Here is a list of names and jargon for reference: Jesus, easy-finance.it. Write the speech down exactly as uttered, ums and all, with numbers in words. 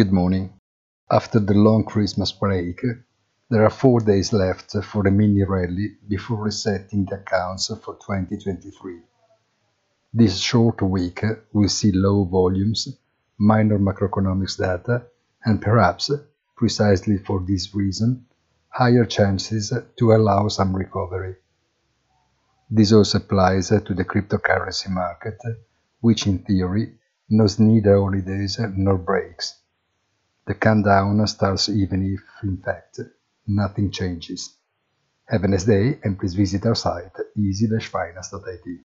Good morning. After the long Christmas break, there are four days left for a mini rally before resetting the accounts for twenty twenty-three. This short week will see low volumes, minor macroeconomics data, and perhaps, precisely for this reason, higher chances to allow some recovery. This also applies to the cryptocurrency market, which in theory knows neither holidays nor breaks. The countdown starts even if, in fact, nothing changes. Have a nice day and please visit our site easy dash finance dot I T.